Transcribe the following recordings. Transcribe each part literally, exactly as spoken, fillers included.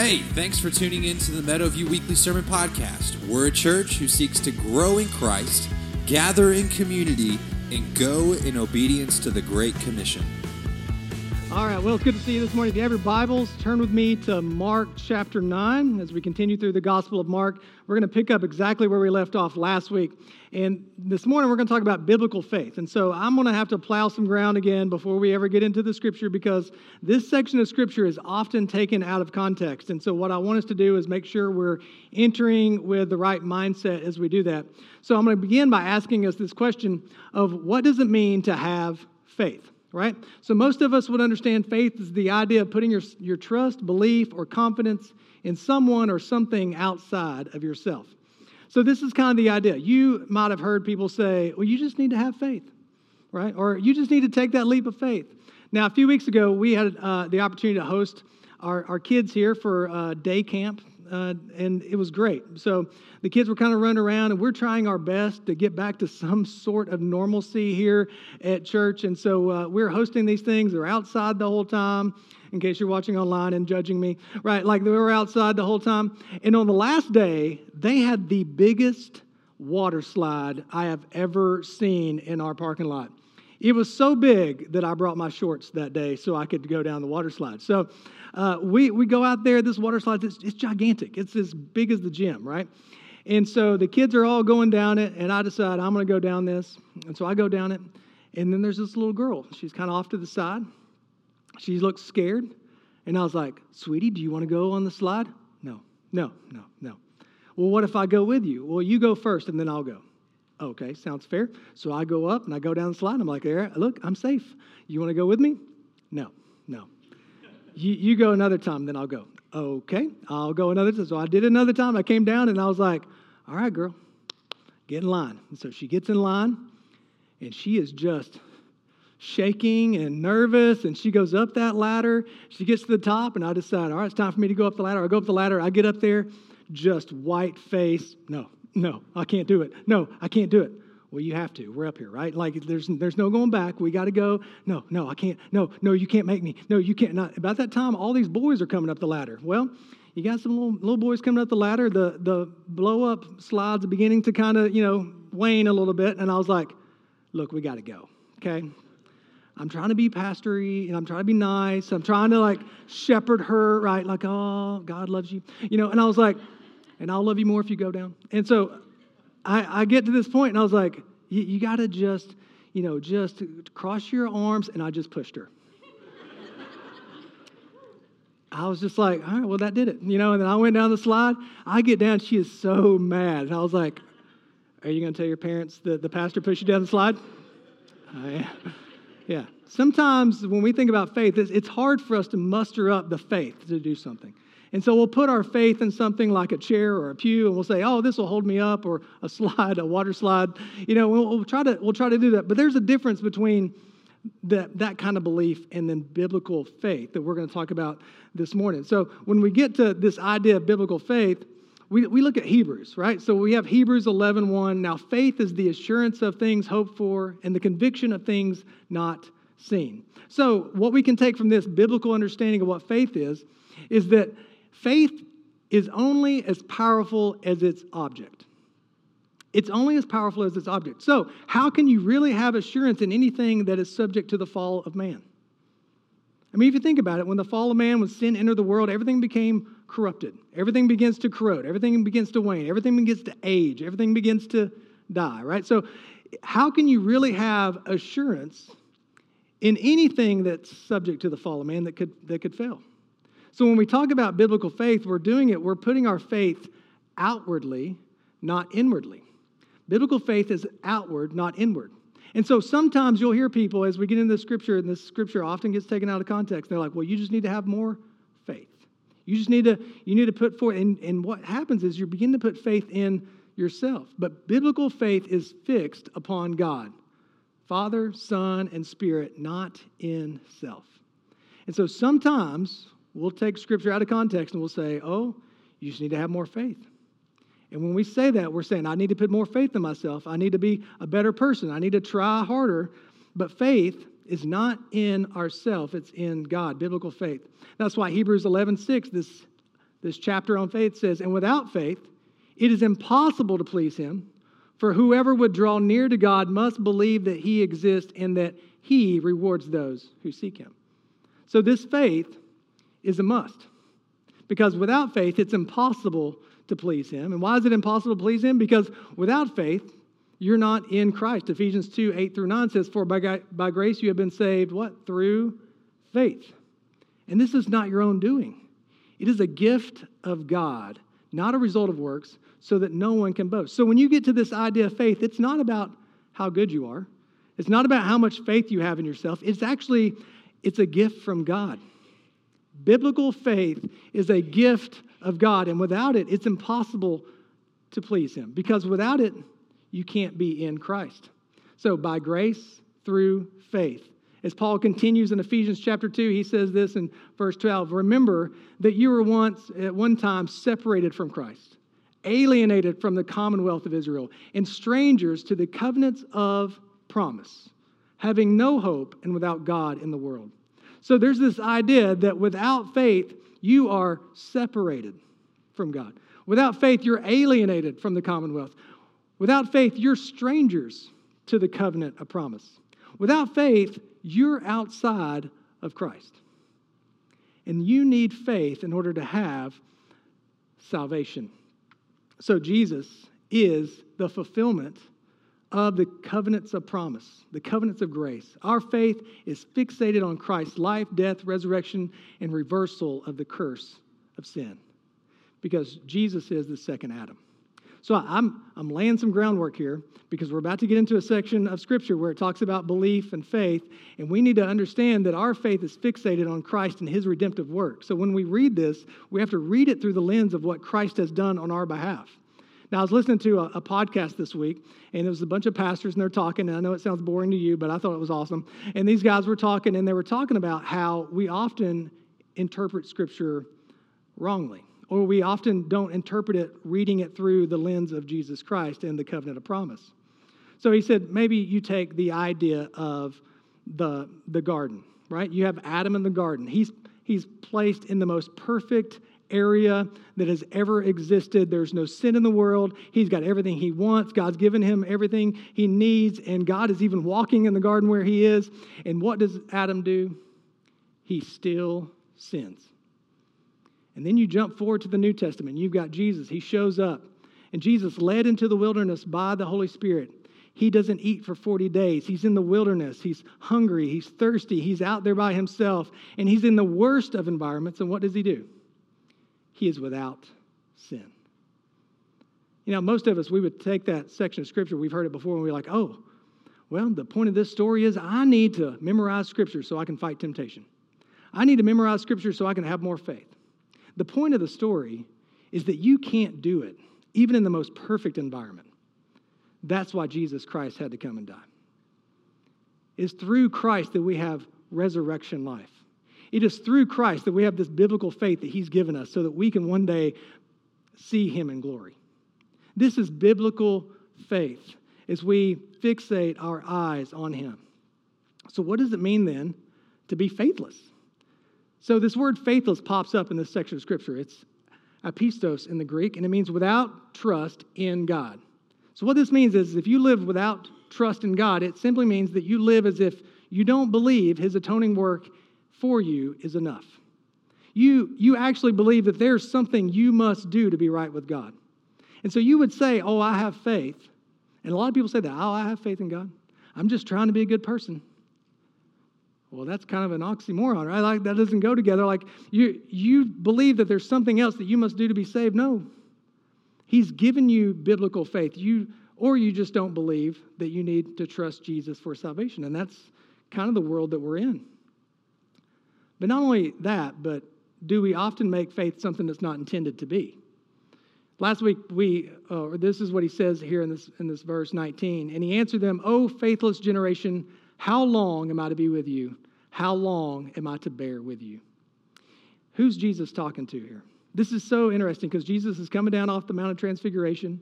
Hey, thanks for tuning in to the Meadowview Weekly Sermon Podcast. We're a church who seeks to grow in Christ, gather in community, and go in obedience to the Great Commission. All right, well, it's good to see you this morning. If you have your Bibles, turn with me to Mark chapter nine. As we continue through the Gospel of Mark, we're going to pick up exactly where we left off last week. And this morning, we're going to talk about biblical faith. And so I'm going to have to plow some ground again before we ever get into the Scripture, because this section of Scripture is often taken out of context. And so what I want us to do is make sure we're entering with the right mindset as we do that. So I'm going to begin by asking us this question of what does it mean to have faith? Right? So most of us would understand faith is the idea of putting your, your trust, belief, or confidence in someone or something outside of yourself. So this is kind of the idea. You might have heard people say, well, you just need to have faith, right? Or you just need to take that leap of faith. Now, a few weeks ago, we had uh, the opportunity to host our, our kids here for uh, day camp. Uh, and it was great. So the kids were kind of running around, and we're trying our best to get back to some sort of normalcy here at church. And so uh, we're hosting these things. They're outside the whole time, in case you're watching online and judging me, right? Like, they were outside the whole time. And on the last day, they had the biggest water slide I have ever seen in our parking lot. It was so big that I brought my shorts that day so I could go down the water slide. So uh, we we go out there. This water slide, it's, it's gigantic. It's as big as the gym, right? And so the kids are all going down it, and I decide I'm going to go down this. And so I go down it, and then there's this little girl. She's kind of off to the side. She looks scared, and I was like, sweetie, do you want to go on the slide? No, no, no, no. Well, what if I go with you? Well, you go first, and then I'll go. Okay, sounds fair. So I go up and I go down the slide. And I'm like, there, look, I'm safe. You want to go with me? No, no. you, you go another time, then I'll go. Okay, I'll go another time. So I did another time. I came down and I was like, all right, girl, get in line. And so she gets in line, and she is just shaking and nervous, and she goes up that ladder. She gets to the top, and I decide, all right, it's time for me to go up the ladder. I go up the ladder. I get up there, just white face. No. No, I can't do it. No, I can't do it. Well, you have to. We're up here, right? Like, there's there's no going back. We got to go. No, no, I can't. No, no, you can't make me. No, you can't. Not. About that time, all these boys are coming up the ladder. Well, you got some little little boys coming up the ladder. The the blow-up slides are beginning to kind of, you know, wane a little bit. And I was like, look, we got to go, okay? I'm trying to be pastory, and I'm trying to be nice. I'm trying to, like, shepherd her, right? Like, oh, God loves you. You know, and I was like, and I'll love you more if you go down. And so I, I get to this point, and I was like, you got to just, you know, just cross your arms. And I just pushed her. I was just like, all right, well, that did it. You know, and then I went down the slide. I get down. She is so mad. And I was like, are you going to tell your parents that the pastor pushed you down the slide? I am. Yeah. Sometimes when we think about faith, it's, it's hard for us to muster up the faith to do something. And so we'll put our faith in something like a chair or a pew, and we'll say, oh, this will hold me up, or a slide, a water slide. You know, we'll, we'll try to we'll try to do that. But there's a difference between that, that kind of belief and then biblical faith that we're going to talk about this morning. So when we get to this idea of biblical faith, we, we look at Hebrews, right? So we have Hebrews eleven one. Now, faith is the assurance of things hoped for and the conviction of things not seen. So what we can take from this biblical understanding of what faith is, is that faith is only as powerful as its object. It's only as powerful as its object. So how can you really have assurance in anything that is subject to the fall of man? I mean, if you think about it, when the fall of man, when sin entered the world, everything became corrupted. Everything begins to corrode. Everything begins to wane. Everything begins to age. Everything begins to die, right? So how can you really have assurance in anything that's subject to the fall of man that could that could fail? So when we talk about biblical faith, we're doing it, we're putting our faith outwardly, not inwardly. Biblical faith is outward, not inward. And so sometimes you'll hear people, as we get into the Scripture, and this Scripture often gets taken out of context, they're like, well, you just need to have more faith. You just need to, you need to put forth, and, and what happens is you begin to put faith in yourself. But biblical faith is fixed upon God, Father, Son, and Spirit, not in self. And so sometimes we'll take Scripture out of context and we'll say, oh, you just need to have more faith. And when we say that, we're saying, I need to put more faith in myself. I need to be a better person. I need to try harder. But faith is not in ourselves. It's in God, biblical faith. That's why Hebrews eleven six, this This chapter on faith says, and without faith, it is impossible to please him, for whoever would draw near to God must believe that he exists and that he rewards those who seek him. So this faith is a must, because without faith, it's impossible to please him. And why is it impossible to please him? Because without faith, you're not in Christ. Ephesians two, eight through nine says, for by, by grace you have been saved, what? Through faith. And this is not your own doing. It is a gift of God, not a result of works, so that no one can boast. So when you get to this idea of faith, it's not about how good you are. It's not about how much faith you have in yourself. It's actually, it's a gift from God. Biblical faith is a gift of God, and without it, it's impossible to please him, because without it, you can't be in Christ. So by grace through faith. As Paul continues in Ephesians chapter two, he says this in verse twelve, remember that you were once at one time separated from Christ, alienated from the commonwealth of Israel, and strangers to the covenants of promise, having no hope and without God in the world. So there's this idea that without faith, you are separated from God. Without faith, you're alienated from the commonwealth. Without faith, you're strangers to the covenant of promise. Without faith, you're outside of Christ. And you need faith in order to have salvation. So Jesus is the fulfillment of the covenants of promise, the covenants of grace. Our faith is fixated on Christ's life, death, resurrection, and reversal of the curse of sin, because Jesus is the second Adam. So I'm, I'm laying some groundwork here, because we're about to get into a section of Scripture where it talks about belief and faith, and we need to understand that our faith is fixated on Christ and his redemptive work. So when we read this, we have to read it through the lens of what Christ has done on our behalf. Now, I was listening to a, a podcast this week, and it was a bunch of pastors, and they're talking, and I know it sounds boring to you, but I thought it was awesome. And these guys were talking, and they were talking about how we often interpret Scripture wrongly, or we often don't interpret it reading it through the lens of Jesus Christ and the covenant of promise. So he said, maybe you take the idea of the, the garden, right? You have Adam in the garden. He's, he's placed in the most perfect area that has ever existed. There's no sin in the world. He's got everything he wants. God's given him everything he needs, and God is even walking in the garden where he is. And what does Adam do? He still sins. And then you jump forward to the New Testament. You've got Jesus. He shows up. And Jesus, led into the wilderness by the Holy Spirit, he doesn't eat for forty days. He's in the wilderness. He's hungry. He's thirsty. He's out there by himself. And he's in the worst of environments. And what does he do? He is without sin. You know, most of us, we would take that section of Scripture. We've heard it before, and we're like, oh, well, the point of this story is I need to memorize Scripture so I can fight temptation. I need to memorize Scripture so I can have more faith. The point of the story is that you can't do it, even in the most perfect environment. That's why Jesus Christ had to come and die. It's through Christ that we have resurrection life. It is through Christ that we have this biblical faith that he's given us so that we can one day see him in glory. This is biblical faith as we fixate our eyes on him. So what does it mean then to be faithless? So this word faithless pops up in this section of Scripture. It's apistos in the Greek, and it means without trust in God. So what this means is if you live without trust in God, it simply means that you live as if you don't believe his atoning work for you is enough. You, you actually believe that there's something you must do to be right with God. And so you would say, oh, I have faith. And a lot of people say that, oh, I have faith in God. I'm just trying to be a good person. Well, that's kind of an oxymoron, right? Like, that doesn't go together. Like, you you believe that there's something else that you must do to be saved. No. He's given you biblical faith. You or you just don't believe that you need to trust Jesus for salvation. And that's kind of the world that we're in. But not only that, but do we often make faith something that's not intended to be? Last week, we uh, this is what he says here in this in this verse nineteen. And he answered them, O faithless generation, how long am I to be with you? How long am I to bear with you? Who's Jesus talking to here? This is so interesting because Jesus is coming down off the Mount of Transfiguration.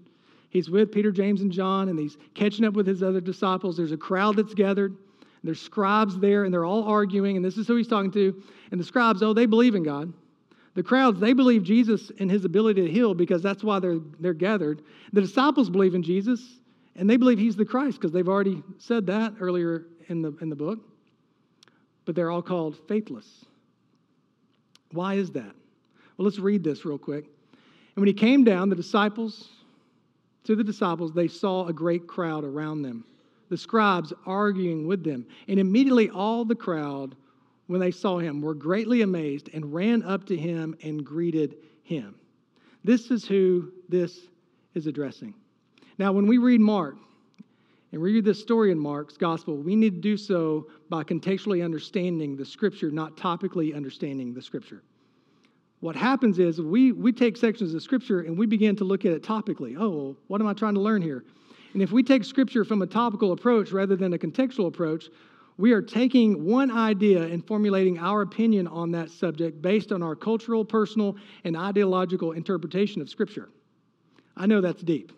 He's with Peter, James, and John, and he's catching up with his other disciples. There's a crowd that's gathered. There's scribes there, and they're all arguing, and this is who he's talking to. And the scribes, oh, they believe in God. The crowds, they believe Jesus and his ability to heal because that's why they're, they're gathered. The disciples believe in Jesus, and they believe he's the Christ because they've already said that earlier in the, in the book. But they're all called faithless. Why is that? Well, let's read this real quick. And when he came down, the disciples, to the disciples, they saw a great crowd around them, the scribes arguing with them. And immediately all the crowd, when they saw him, were greatly amazed and ran up to him and greeted him. This is who this is addressing. Now, when we read Mark and read this story in Mark's gospel, we need to do so by contextually understanding the scripture, not topically understanding the scripture. What happens is we, we take sections of scripture and we begin to look at it topically. Oh, well, what am I trying to learn here? And if we take scripture from a topical approach rather than a contextual approach, we are taking one idea and formulating our opinion on that subject based on our cultural, personal, and ideological interpretation of scripture. I know that's deep,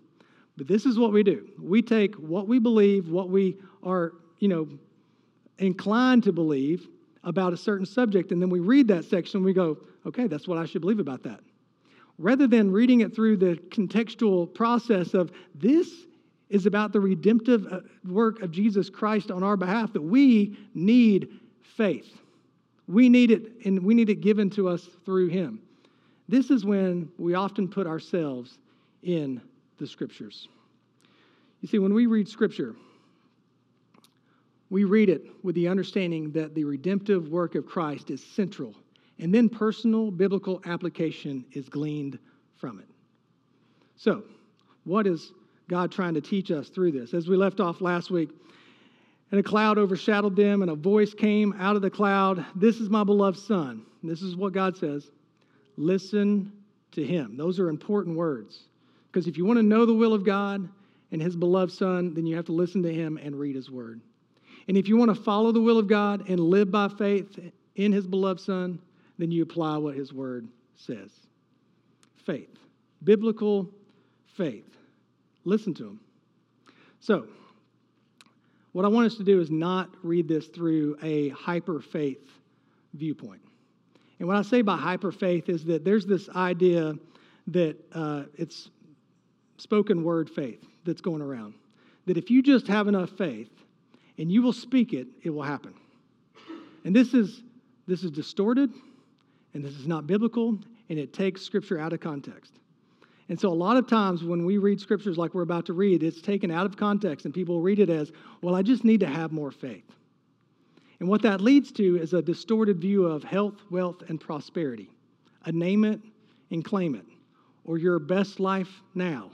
but this is what we do. We take what we believe, what we are, you know, inclined to believe about a certain subject, and then we read that section and we go, okay, that's what I should believe about that. Rather than reading it through the contextual process of this is about the redemptive work of Jesus Christ on our behalf, that we need faith. We need it, and we need it given to us through him. This is when we often put ourselves in the scriptures. You see, when we read scripture, we read it with the understanding that the redemptive work of Christ is central, and then personal biblical application is gleaned from it. So, what is God trying to teach us through this? As we left off last week, and a cloud overshadowed them, and a voice came out of the cloud, "This is my beloved son." And this is what God says. Listen to him. Those are important words. Because if you want to know the will of God and his beloved son, then you have to listen to him and read his word. And if you want to follow the will of God and live by faith in his beloved son, then you apply what his word says. Faith. Biblical faith. Listen to him. So, what I want us to do is not read this through a hyper-faith viewpoint. And what I say by hyper-faith is that there's this idea that uh, it's spoken word faith that's going around. That if you just have enough faith and you will speak it, it will happen. And this is this is distorted, and this is not biblical, and it takes scripture out of context. And so a lot of times when we read scriptures like we're about to read, it's taken out of context, and people read it as, well, I just need to have more faith. And what that leads to is a distorted view of health, wealth, and prosperity. A name it and claim it, or your best life now.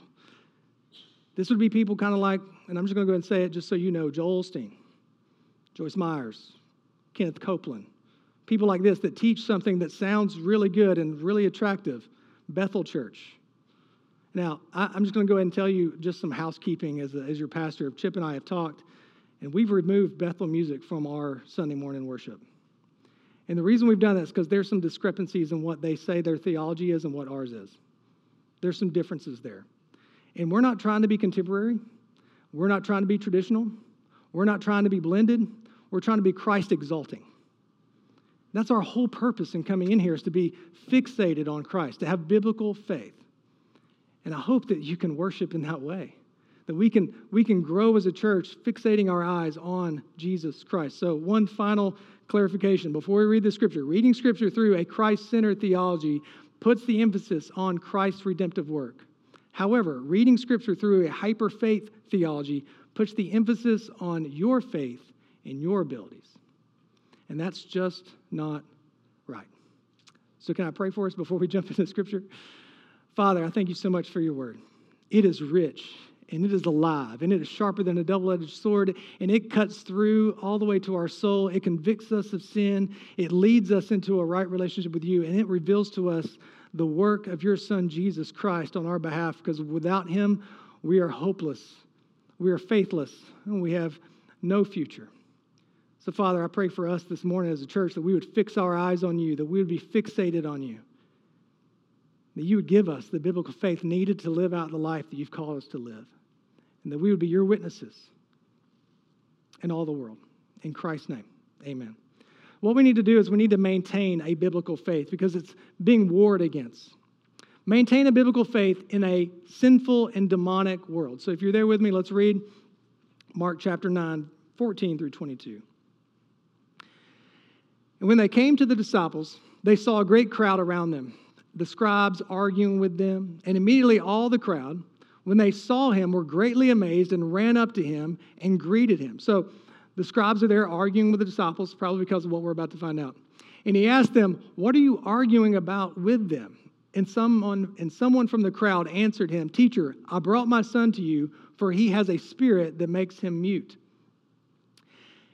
This would be people kind of like, and I'm just going to go ahead and say it just so you know, Joel Osteen, Joyce Myers, Kenneth Copeland. People like this that teach something that sounds really good and really attractive. Bethel Church. Now, I'm just going to go ahead and tell you just some housekeeping as, a, as your pastor. Chip and I have talked, and we've removed Bethel music from our Sunday morning worship. And the reason we've done that is because there's some discrepancies in what they say their theology is and what ours is. There's some differences there. And we're not trying to be contemporary. We're not trying to be traditional. We're not trying to be blended. We're trying to be Christ-exalting. That's our whole purpose in coming in here, is to be fixated on Christ, to have biblical faith. And I hope that you can worship in that way, that we can we can grow as a church, fixating our eyes on Jesus Christ. So one final clarification before we read the scripture. Reading scripture through a Christ-centered theology puts the emphasis on Christ's redemptive work. However, reading scripture through a hyper-faith theology puts the emphasis on your faith and your abilities. And that's just not right. So can I pray for us before we jump into scripture? Father, I thank you so much for your word. It is rich, and it is alive, and it is sharper than a double-edged sword, and it cuts through all the way to our soul. It convicts us of sin. It leads us into a right relationship with you, and it reveals to us the work of your son, Jesus Christ, on our behalf, because without him, we are hopeless, we are faithless, and we have no future. So, Father, I pray for us this morning as a church that we would fix our eyes on you, that we would be fixated on you, that you would give us the biblical faith needed to live out the life that you've called us to live, and that we would be your witnesses in all the world. In Christ's name, amen. what we need to do is we need to maintain a biblical faith because it's being warred against. Maintain a biblical faith in a sinful and demonic world. So if you're there with me, let's read Mark chapter nine, fourteen through twenty-two. And when they came to the disciples, they saw a great crowd around them, the scribes arguing with them. And immediately all the crowd, when they saw him, were greatly amazed and ran up to him and greeted him. So the scribes are there arguing with the disciples, probably because of what we're about to find out. And he asked them, "What are you arguing about with them?" And someone, and someone from the crowd answered him, "Teacher, I brought my son to you, for he has a spirit that makes him mute.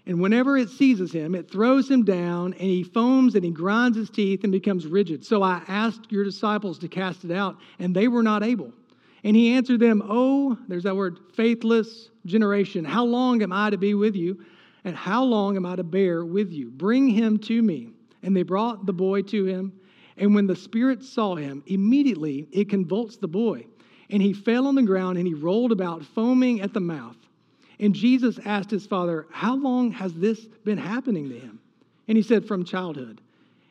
And whenever it seizes him, it throws him down, and he foams and he grinds his teeth and becomes rigid. So I asked your disciples to cast it out, and they were not able." And he answered them, "Oh," there's that word, "faithless generation, how long am I to be with you? And how long am I to bear with you? Bring him to me." And they brought the boy to him. And when the spirit saw him, immediately it convulsed the boy, and he fell on the ground, and he rolled about, foaming at the mouth. And Jesus asked his father, "How long has this been happening to him?" And he said, "From childhood.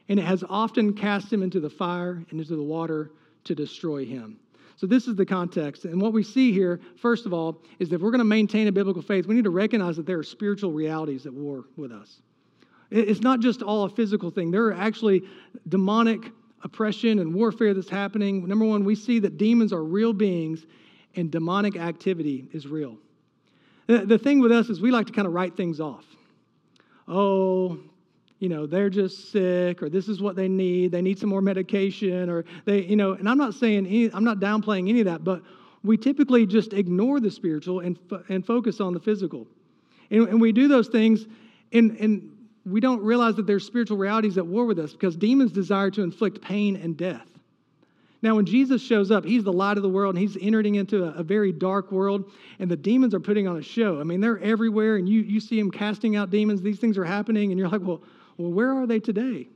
And it has often cast him into the fire and into the water to destroy him." So this is the context. And what we see here, first of all, is that if we're going to maintain a biblical faith, we need to recognize that there are spiritual realities at war with us. It's not just all a physical thing. There are actually demonic oppression and warfare that's happening. Number one, we see that demons are real beings and demonic activity is real. The thing with us is we like to kind of write things off. Oh, you know, they're just sick, or this is what they need. They need some more medication, or they, you know, and I'm not saying, any, I'm not downplaying any of that, but we typically just ignore the spiritual and and focus on the physical. And, and we do those things, and, and we don't realize that there's spiritual realities at war with us because demons desire to inflict pain and death. Now, when Jesus shows up, he's the light of the world, and he's entering into a, a very dark world, and the demons are putting on a show. I mean, they're everywhere, and you you see him casting out demons. These things are happening, and you're like, well, well, where are they today?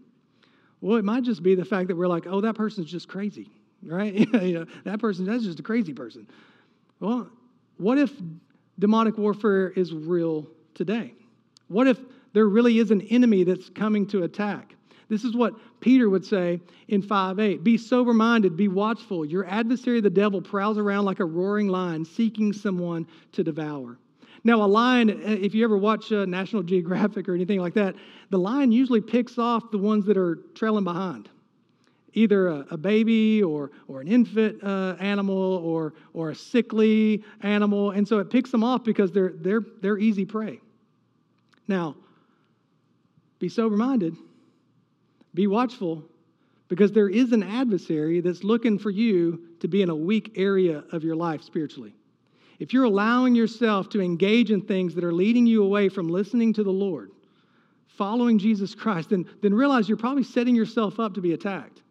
Well, it might just be the fact that we're like, oh, that person's just crazy, right? you know, that person, that's just a crazy person. Well, what if demonic warfare is real today? What if there really is an enemy that's coming to attack? This is what Peter would say in five eight. "Be sober-minded, be watchful. Your adversary, the devil, prowls around like a roaring lion, seeking someone to devour." Now, a lion, if you ever watch uh, National Geographic or anything like that, the lion usually picks off the ones that are trailing behind, either a, a baby or or an infant uh, animal or or a sickly animal, and so it picks them off because they're they're they're easy prey. Now, be sober-minded. Be watchful, because there is an adversary that's looking for you to be in a weak area of your life spiritually. If you're allowing yourself to engage in things that are leading you away from listening to the Lord, following Jesus Christ, then, then realize you're probably setting yourself up to be attacked.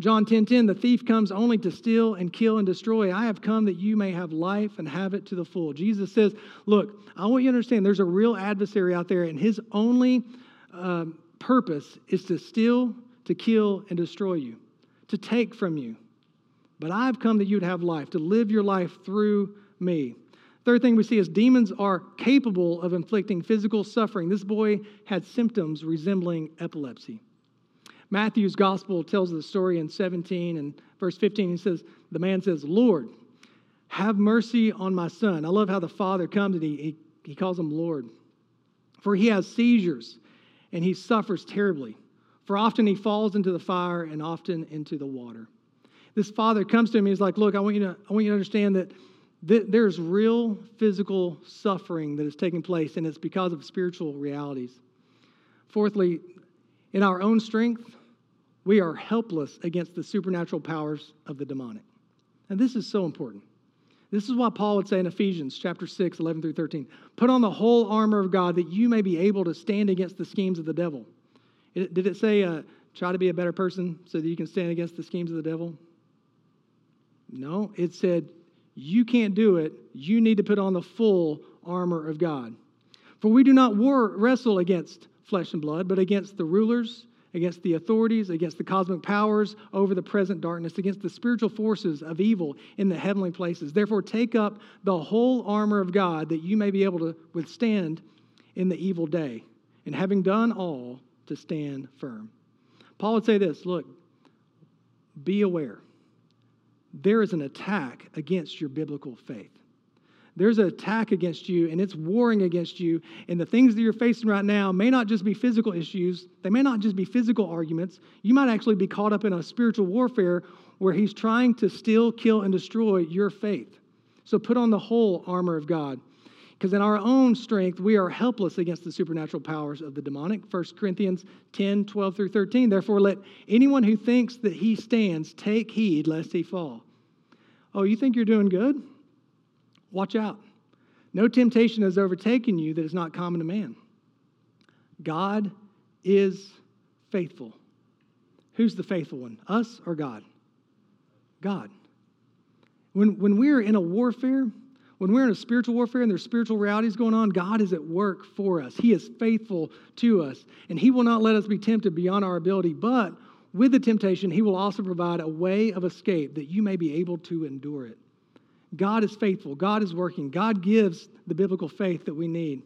John ten ten, "The thief comes only to steal and kill and destroy. I have come that you may have life and have it to the full." Jesus says, look, I want you to understand there's a real adversary out there, and his only um, purpose is to steal, to kill, and destroy you, to take from you. But I've come that you'd have life, to live your life through me. Third thing we see is demons are capable of inflicting physical suffering. This boy had symptoms resembling epilepsy. Matthew's gospel tells the story in seventeen and verse fifteen. He says, the man says, "Lord, have mercy on my son." I love how the father comes and he, he, he calls him Lord. "For he has seizures and he suffers terribly. For often he falls into the fire and often into the water." This father comes to him and he's like, look, I want you to, I want you to understand that th- there's real physical suffering that is taking place, and it's because of spiritual realities. Fourthly, in our own strength, we are helpless against the supernatural powers of the demonic. And this is so important. This is why Paul would say in Ephesians chapter six, eleven through thirteen, "Put on the whole armor of God that you may be able to stand against the schemes of the devil." It, did it say, uh, try to be a better person so that you can stand against the schemes of the devil? No, it said, you can't do it. You need to put on the full armor of God. "For we do not war wrestle against flesh and blood, but against the rulers, against the authorities, against the cosmic powers over the present darkness, against the spiritual forces of evil in the heavenly places. Therefore, take up the whole armor of God that you may be able to withstand in the evil day, and having done all, to stand firm. Paul would say this, look, be aware. There is an attack against your biblical faith. There's an attack against you, and it's warring against you, and the things that you're facing right now may not just be physical issues. They may not just be physical arguments. You might actually be caught up in a spiritual warfare where he's trying to steal, kill, and destroy your faith. So put on the whole armor of God, because in our own strength, we are helpless against the supernatural powers of the demonic. First Corinthians ten, twelve through thirteen, therefore let anyone who thinks that he stands take heed lest he fall. Oh, you think you're doing good? Watch out. No temptation has overtaken you that is not common to man. God is faithful. Who's the faithful one? Us or God? God. When, when we're in a warfare, when we're in a spiritual warfare and there's spiritual realities going on, God is at work for us. He is faithful to us, and He will not let us be tempted beyond our ability, but with the temptation, He will also provide a way of escape that you may be able to endure it. God is faithful. God is working. God gives the biblical faith that we need.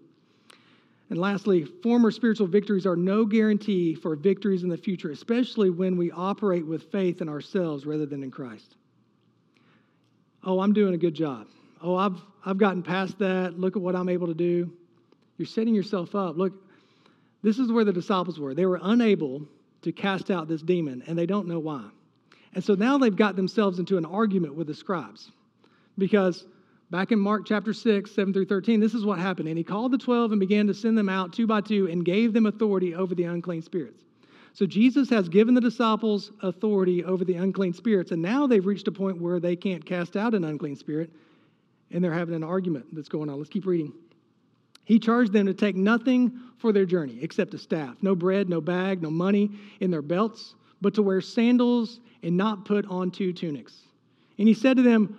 And lastly, former spiritual victories are no guarantee for victories in the future, especially when we operate with faith in ourselves rather than in Christ. Oh, I'm doing a good job. Oh, I've I've gotten past that. Look at what I'm able to do. You're setting yourself up. Look, this is where the disciples were. They were unable to cast out this demon, and they don't know why. And so now they've got themselves into an argument with the scribes. Because back in Mark chapter six, seven through thirteen, this is what happened. And he called the twelve and began to send them out two by two and gave them authority over the unclean spirits. So Jesus has given the disciples authority over the unclean spirits. And now they've reached a point where they can't cast out an unclean spirit. And they're having an argument that's going on. Let's keep reading. He charged them to take nothing for their journey except a staff. No bread, no bag, no money in their belts, but to wear sandals and not put on two tunics. And he said to them,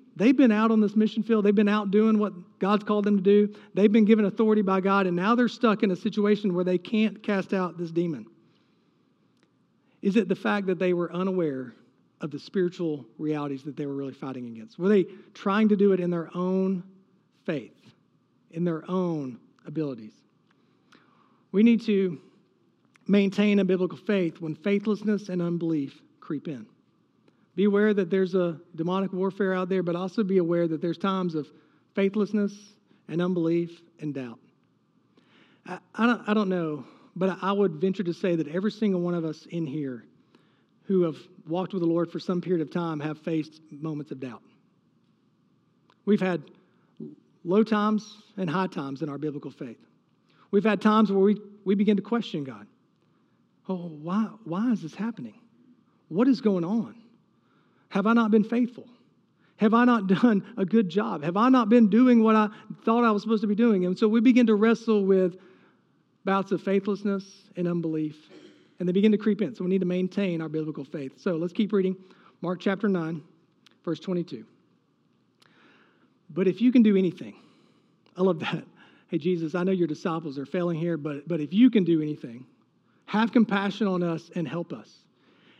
They've been out on this mission field. They've been out doing what God's called them to do. They've been given authority by God, and now they're stuck in a situation where they can't cast out this demon. Is it the fact that they were unaware of the spiritual realities that they were really fighting against? Were they trying to do it in their own faith, in their own abilities? We need to maintain a biblical faith when faithlessness and unbelief creep in. Be aware that there's a demonic warfare out there, but also be aware that there's times of faithlessness and unbelief and doubt. I, I, don't, I don't know, but I would venture to say that every single one of us in here who have walked with the Lord for some period of time have faced moments of doubt. We've had low times and high times in our biblical faith. We've had times where we, we begin to question God. Oh, why, why is this happening? What is going on? Have I not been faithful? Have I not done a good job? Have I not been doing what I thought I was supposed to be doing? And so we begin to wrestle with bouts of faithlessness and unbelief, and they begin to creep in. So we need to maintain our biblical faith. So let's keep reading Mark chapter nine, verse twenty-two. But if you can do anything, I love that. Hey, Jesus, I know your disciples are failing here, but, but if you can do anything, have compassion on us and help us.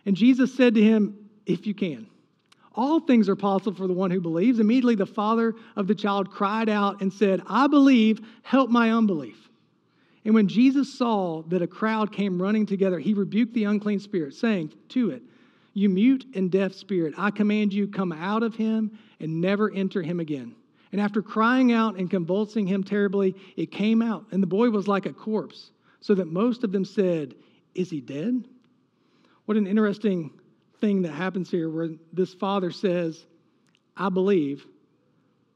And Jesus said to him, if you can. All things are possible for the one who believes. Immediately the father of the child cried out and said, I believe, help my unbelief. And when Jesus saw that a crowd came running together, he rebuked the unclean spirit, saying to it, you mute and deaf spirit, I command you, come out of him and never enter him again. And after crying out and convulsing him terribly, it came out, and the boy was like a corpse, so that most of them said, is he dead? What an interesting thing that happens here, where this father says, I believe,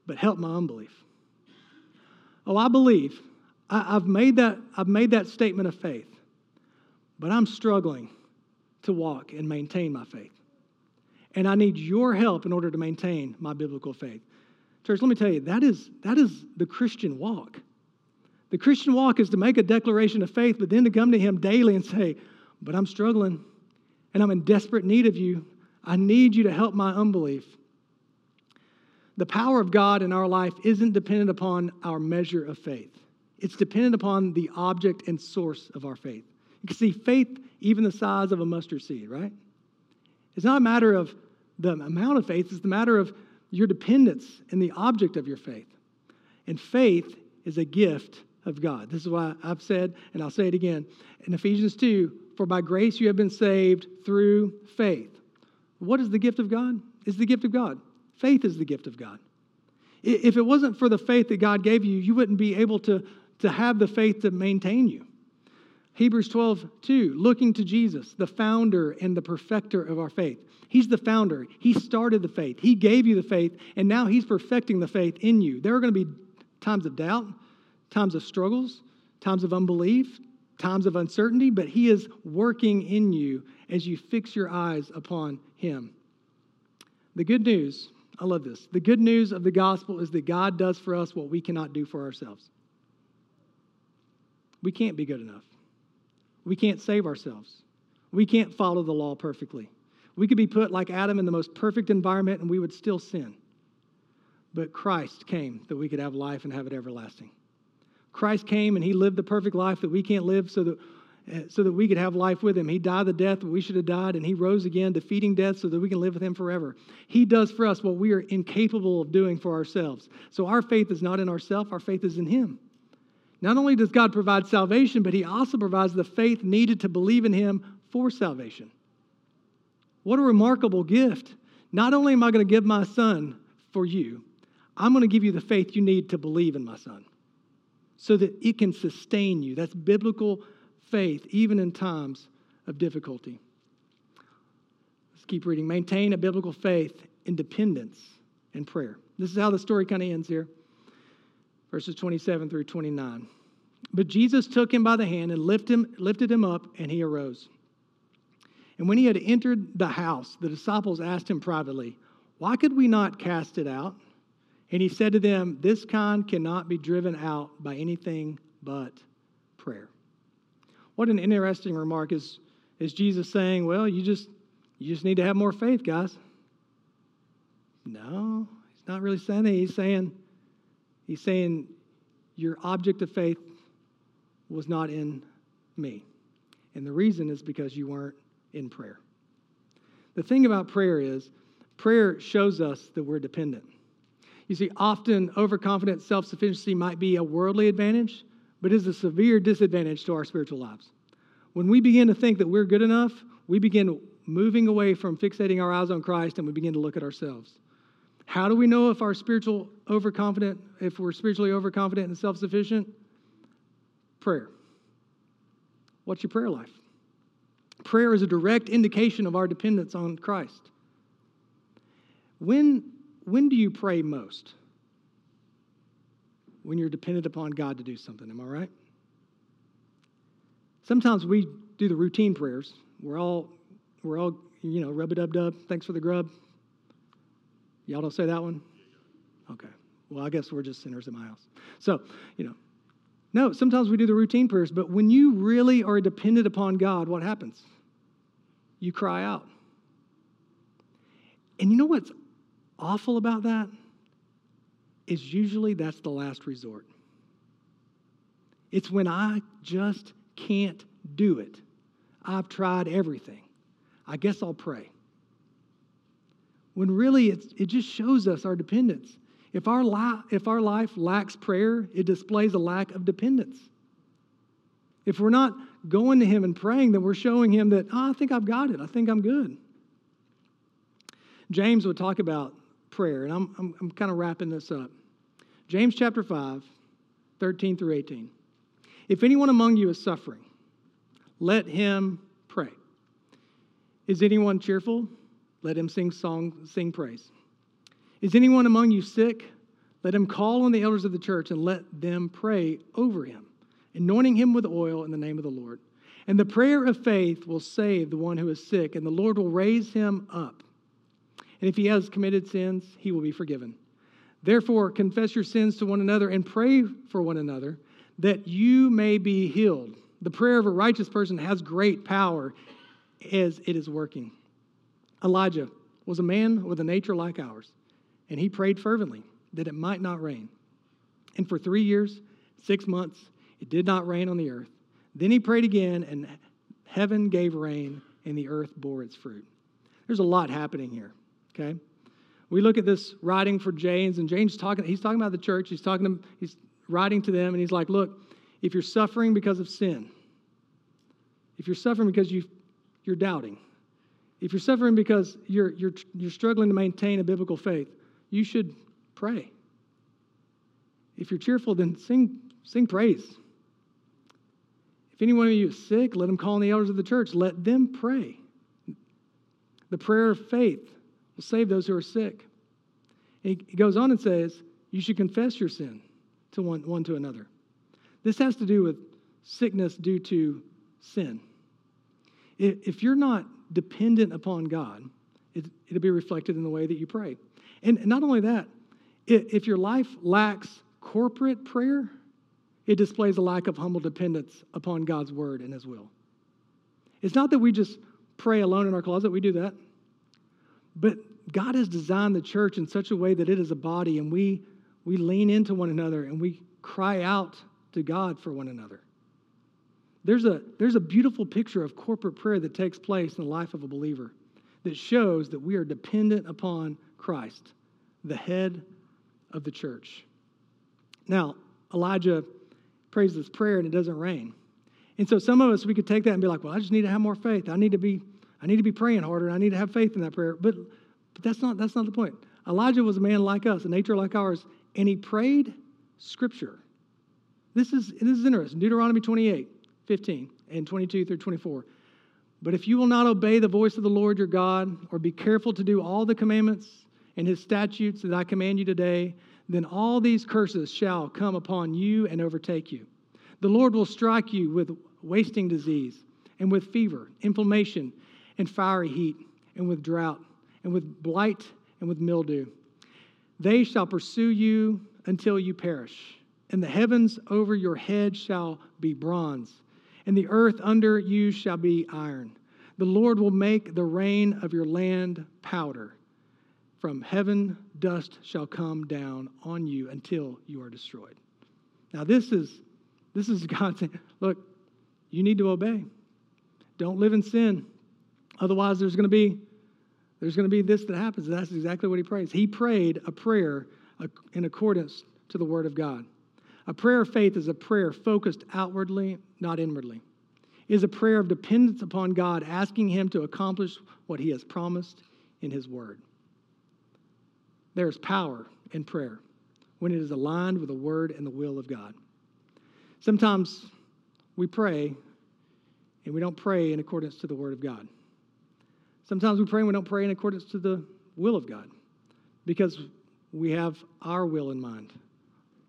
but help my unbelief. Oh, I believe. I, I've made that, I've made that statement of faith, but I'm struggling to walk and maintain my faith. And I need your help in order to maintain my biblical faith. Church, let me tell you, that is that is the Christian walk. The Christian walk is to make a declaration of faith, but then to come to him daily and say, but I'm struggling. and I'm in desperate need of you. I need you to help my unbelief. The power of God in our life isn't dependent upon our measure of faith. It's dependent upon the object and source of our faith. You can see faith, even the size of a mustard seed, right? It's not a matter of the amount of faith. It's the matter of your dependence and the object of your faith. And faith is a gift of God. This is why I've said, and I'll say it again, in Ephesians two, for by grace you have been saved through faith. What is the gift of God? It's the gift of God. Faith is the gift of God. If it wasn't for the faith that God gave you, you wouldn't be able to, to have the faith to maintain you. Hebrews twelve two, looking to Jesus, the founder and the perfecter of our faith. He's the founder. He started the faith. He gave you the faith, and now he's perfecting the faith in you. There are going to be times of doubt, times of struggles, times of unbelief, times of uncertainty, but he is working in you as you fix your eyes upon him. The good news, I love this. The good news of the gospel is that God does for us what we cannot do for ourselves. We can't be good enough. We can't save ourselves. We can't follow the law perfectly. We could be put like Adam in the most perfect environment and we would still sin. But Christ came that we could have life and have it everlasting. Christ came and he lived the perfect life that we can't live so that so that we could have life with him. He died the death that we should have died, and he rose again, defeating death so that we can live with him forever. He does for us what we are incapable of doing for ourselves. So our faith is not in ourselves. Our faith is in him. Not only does God provide salvation, but he also provides the faith needed to believe in him for salvation. What a remarkable gift. Not only am I going to give my son for you, I'm going to give you the faith you need to believe in my son so that it can sustain you. That's biblical faith, even in times of difficulty. Let's keep reading. Maintain a biblical faith in dependence and prayer. This is how the story kind of ends here. Verses twenty-seven through twenty-nine. But Jesus took him by the hand and lift him, lifted him up, and he arose. And when he had entered the house, the disciples asked him privately, why could we not cast it out? And he said to them, this kind cannot be driven out by anything but prayer. What an interesting remark is, is Jesus saying, well, you just, you just need to have more faith, guys. No, he's not really saying that. He's saying, he's saying your object of faith was not in me. And the reason is because you weren't in prayer. The thing about prayer is prayer shows us that we're dependent. You see, often overconfident self-sufficiency might be a worldly advantage, but it is a severe disadvantage to our spiritual lives. When we begin to think that we're good enough, we begin moving away from fixating our eyes on Christ and we begin to look at ourselves. How do we know if our spiritual overconfident, if we're spiritually overconfident and self-sufficient? Prayer. What's your prayer life? Prayer is a direct indication of our dependence on Christ. When, when do you pray most? When you're dependent upon God to do something. Am I right? Sometimes we do the routine prayers. We're all, we're all, you know, rub-a-dub-dub, thanks for the grub. Y'all don't say that one? Okay. Well, I guess we're just sinners in my house. So, you know, no, sometimes we do the routine prayers, but when you really are dependent upon God, what happens? You cry out. And you know what's awful about that? Is usually that's the last resort. It's when I just can't do it. I've tried everything. I guess I'll pray. When really it's, it just shows us our dependence. If our, li- if our life lacks prayer, it displays a lack of dependence. If we're not going to him and praying, then we're showing him that, oh, I think I've got it. I think I'm good. James would talk about prayer, and I'm, I'm, I'm kind of wrapping this up. James chapter five, thirteen through eighteen. If anyone among you is suffering, let him pray. Is anyone cheerful? Let him sing song, sing praise. Is anyone among you sick? Let him call on the elders of the church and let them pray over him, anointing him with oil in the name of the Lord. And the prayer of faith will save the one who is sick, and the Lord will raise him up. And if he has committed sins, he will be forgiven. Therefore, confess your sins to one another and pray for one another that you may be healed. The prayer of a righteous person has great power as it is working. Elijah was a man with a nature like ours, and he prayed fervently that it might not rain. And for three years, six months, it did not rain on the earth. Then he prayed again, and heaven gave rain, and the earth bore its fruit. There's a lot happening here, okay? We look at this writing for James, and James talking, he's talking about the church. He's talking to, he's writing to them, and he's like, look, if you're suffering because of sin, if you're suffering because you you're doubting, if you're suffering because you're you're you're struggling to maintain a biblical faith, you should pray. If you're cheerful, then sing sing praise. If any one of you is sick, let him call on the elders of the church. Let them pray. The prayer of faith will save those who are sick. And he goes on and says, you should confess your sin to one, one to another. This has to do with sickness due to sin. If you're not dependent upon God, it, it'll be reflected in the way that you pray. And not only that, if your life lacks corporate prayer, it displays a lack of humble dependence upon God's word and his will. It's not that we just pray alone in our closet. We do that. But God has designed the church in such a way that it is a body, and we we lean into one another, and we cry out to God for one another. There's a, there's a beautiful picture of corporate prayer that takes place in the life of a believer that shows that we are dependent upon Christ, the head of the church. Now, Elijah prays this prayer, and it doesn't rain. And so some of us, we could take that and be like, well, I just need to have more faith. I need to be I need to be praying harder. I need to have faith in that prayer. But, but that's not that's not the point. Elijah was a man like us, a nature like ours, and he prayed Scripture. This is this is interesting. Deuteronomy twenty-eight, fifteen, and twenty-two through twenty-four. But if you will not obey the voice of the Lord your God, or be careful to do all the commandments and his statutes that I command you today, then all these curses shall come upon you and overtake you. The Lord will strike you with wasting disease, and with fever, inflammation, and fiery heat, and with drought, and with blight, and with mildew. They shall pursue you until you perish, and the heavens over your head shall be bronze, and the earth under you shall be iron. The Lord will make the rain of your land powder. From heaven dust shall come down on you until you are destroyed. Now this is this is God saying, look, you need to obey. Don't live in sin. Otherwise, there's going to be there's going to be this that happens. And that's exactly what he prays. He prayed a prayer in accordance to the word of God. A prayer of faith is a prayer focused outwardly, not inwardly. It is a prayer of dependence upon God, asking him to accomplish what he has promised in his word. There is power in prayer when it is aligned with the word and the will of God. Sometimes we pray, and we don't pray in accordance to the word of God. Sometimes we pray and we don't pray in accordance to the will of God because we have our will in mind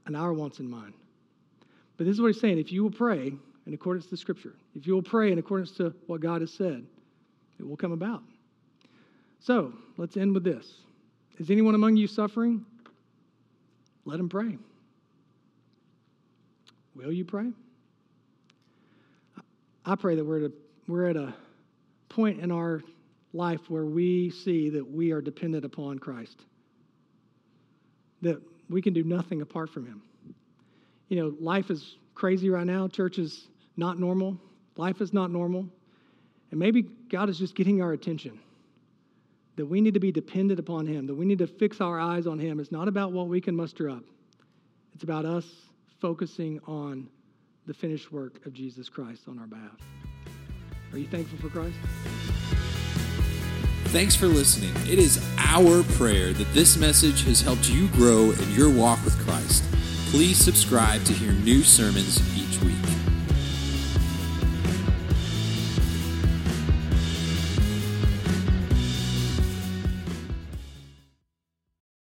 and our wants in mind. But this is what he's saying. If you will pray in accordance to Scripture, if you will pray in accordance to what God has said, it will come about. So let's end with this. Is anyone among you suffering? Let him pray. Will you pray? I pray that we're at a, we're at a point in our life where we see that we are dependent upon Christ, that we can do nothing apart from him. You know, life is crazy right now. Church is not normal. Life is not normal. And maybe God is just getting our attention, that we need to be dependent upon him, that we need to fix our eyes on him. It's not about what we can muster up. It's about us focusing on the finished work of Jesus Christ on our behalf. Are you thankful for Christ? Thanks for listening. It is our prayer that this message has helped you grow in your walk with Christ. Please subscribe to hear new sermons each